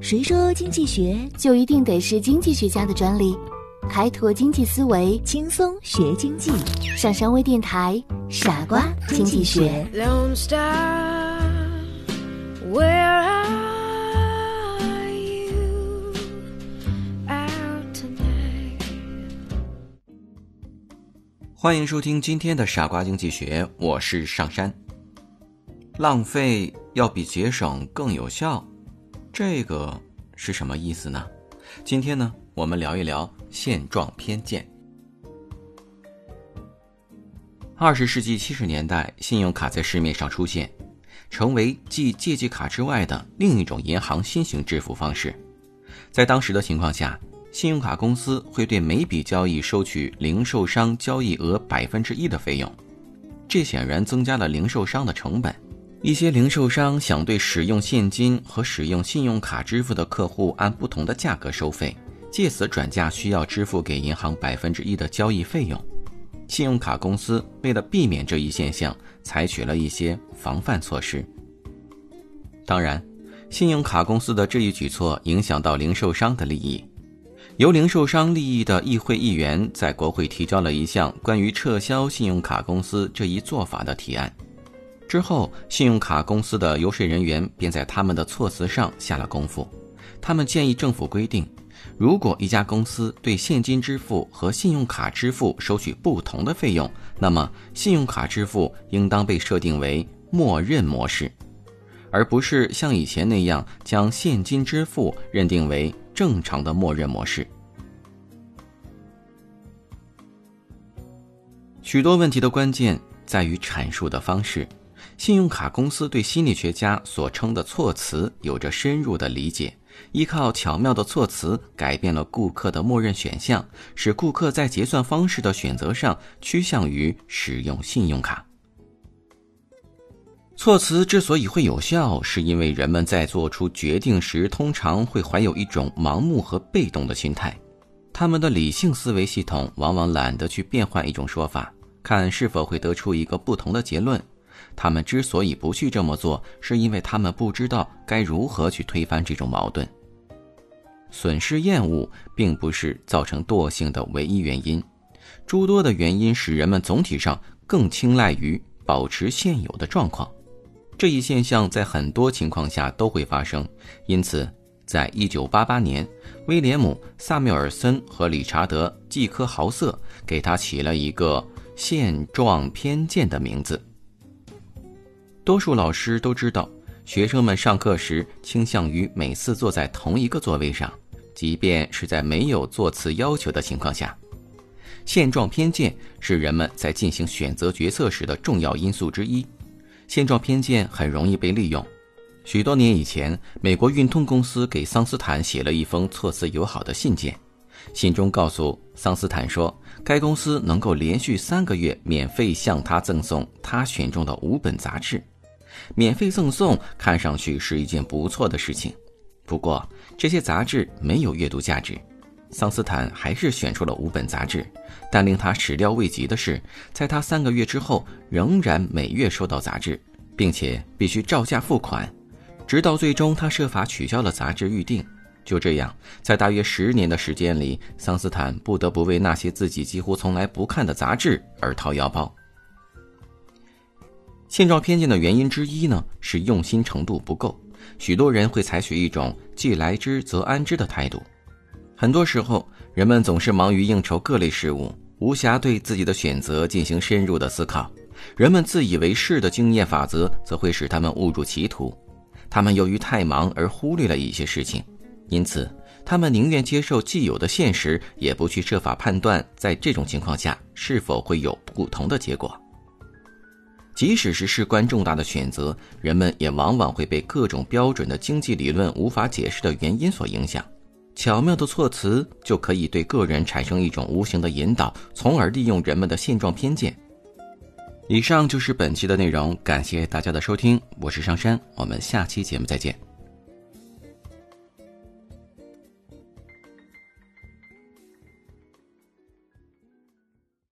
谁说经济学就一定得是经济学家的专利？开拓经济思维，轻松学经济。上山微电台，傻瓜经济学。欢迎收听今天的傻瓜经济学，我是上山。浪费要比节省更有效，这个是什么意思呢？今天呢，我们聊一聊现状偏见。20世纪70年代，信用卡在市面上出现，成为继借记卡之外的另一种银行新型支付方式。在当时的情况下，信用卡公司会对每笔交易收取零售商交易额 1% 的费用，这显然增加了零售商的成本。一些零售商想对使用现金和使用信用卡支付的客户按不同的价格收费，借此转嫁需要支付给银行 1% 的交易费用。信用卡公司为了避免这一现象，采取了一些防范措施。当然，信用卡公司的这一举措影响到零售商的利益。由零售商利益的议会议员在国会提交了一项关于撤销信用卡公司这一做法的提案。之后，信用卡公司的游说人员便在他们的措辞上下了功夫。他们建议政府规定，如果一家公司对现金支付和信用卡支付收取不同的费用，那么信用卡支付应当被设定为默认模式，而不是像以前那样将现金支付认定为正常的默认模式。许多问题的关键在于阐述的方式。信用卡公司对心理学家所称的措辞有着深入的理解，依靠巧妙的措辞改变了顾客的默认选项，使顾客在结算方式的选择上趋向于使用信用卡。措辞之所以会有效，是因为人们在做出决定时通常会怀有一种盲目和被动的心态，他们的理性思维系统往往懒得去变换一种说法，看是否会得出一个不同的结论。他们之所以不去这么做，是因为他们不知道该如何去推翻这种矛盾。损失厌恶并不是造成惰性的唯一原因，诸多的原因使人们总体上更青睐于保持现有的状况。这一现象在很多情况下都会发生，因此在1988年，威廉姆·萨缪尔森和理查德·季科豪瑟给他起了一个现状偏见的名字。多数老师都知道，学生们上课时倾向于每次坐在同一个座位上，即便是在没有座次要求的情况下。现状偏见是人们在进行选择决策时的重要因素之一。现状偏见很容易被利用。许多年以前，美国运通公司给桑斯坦写了一封措辞友好的信件，信中告诉桑斯坦说，该公司能够连续3个月免费向他赠送他选中的5本杂志。免费赠送看上去是一件不错的事情，不过这些杂志没有阅读价值。桑斯坦还是选出了5本杂志，但令他始料未及的是，在他3个月之后仍然每月收到杂志，并且必须照价付款，直到最终他设法取消了杂志预定。就这样，在大约10年的时间里，桑斯坦不得不为那些自己几乎从来不看的杂志而掏腰包。现状偏见的原因之一呢，是用心程度不够。许多人会采取一种既来之则安之的态度。很多时候，人们总是忙于应酬各类事务，无暇对自己的选择进行深入的思考。人们自以为是的经验法则则会使他们误入歧途。他们由于太忙而忽略了一些事情，因此他们宁愿接受既有的现实，也不去设法判断在这种情况下是否会有不同的结果。即使是事关重大的选择，人们也往往会被各种标准的经济理论无法解释的原因所影响。巧妙的措辞就可以对个人产生一种无形的引导，从而利用人们的现状偏见。以上就是本期的内容，感谢大家的收听，我是上山，我们下期节目再见。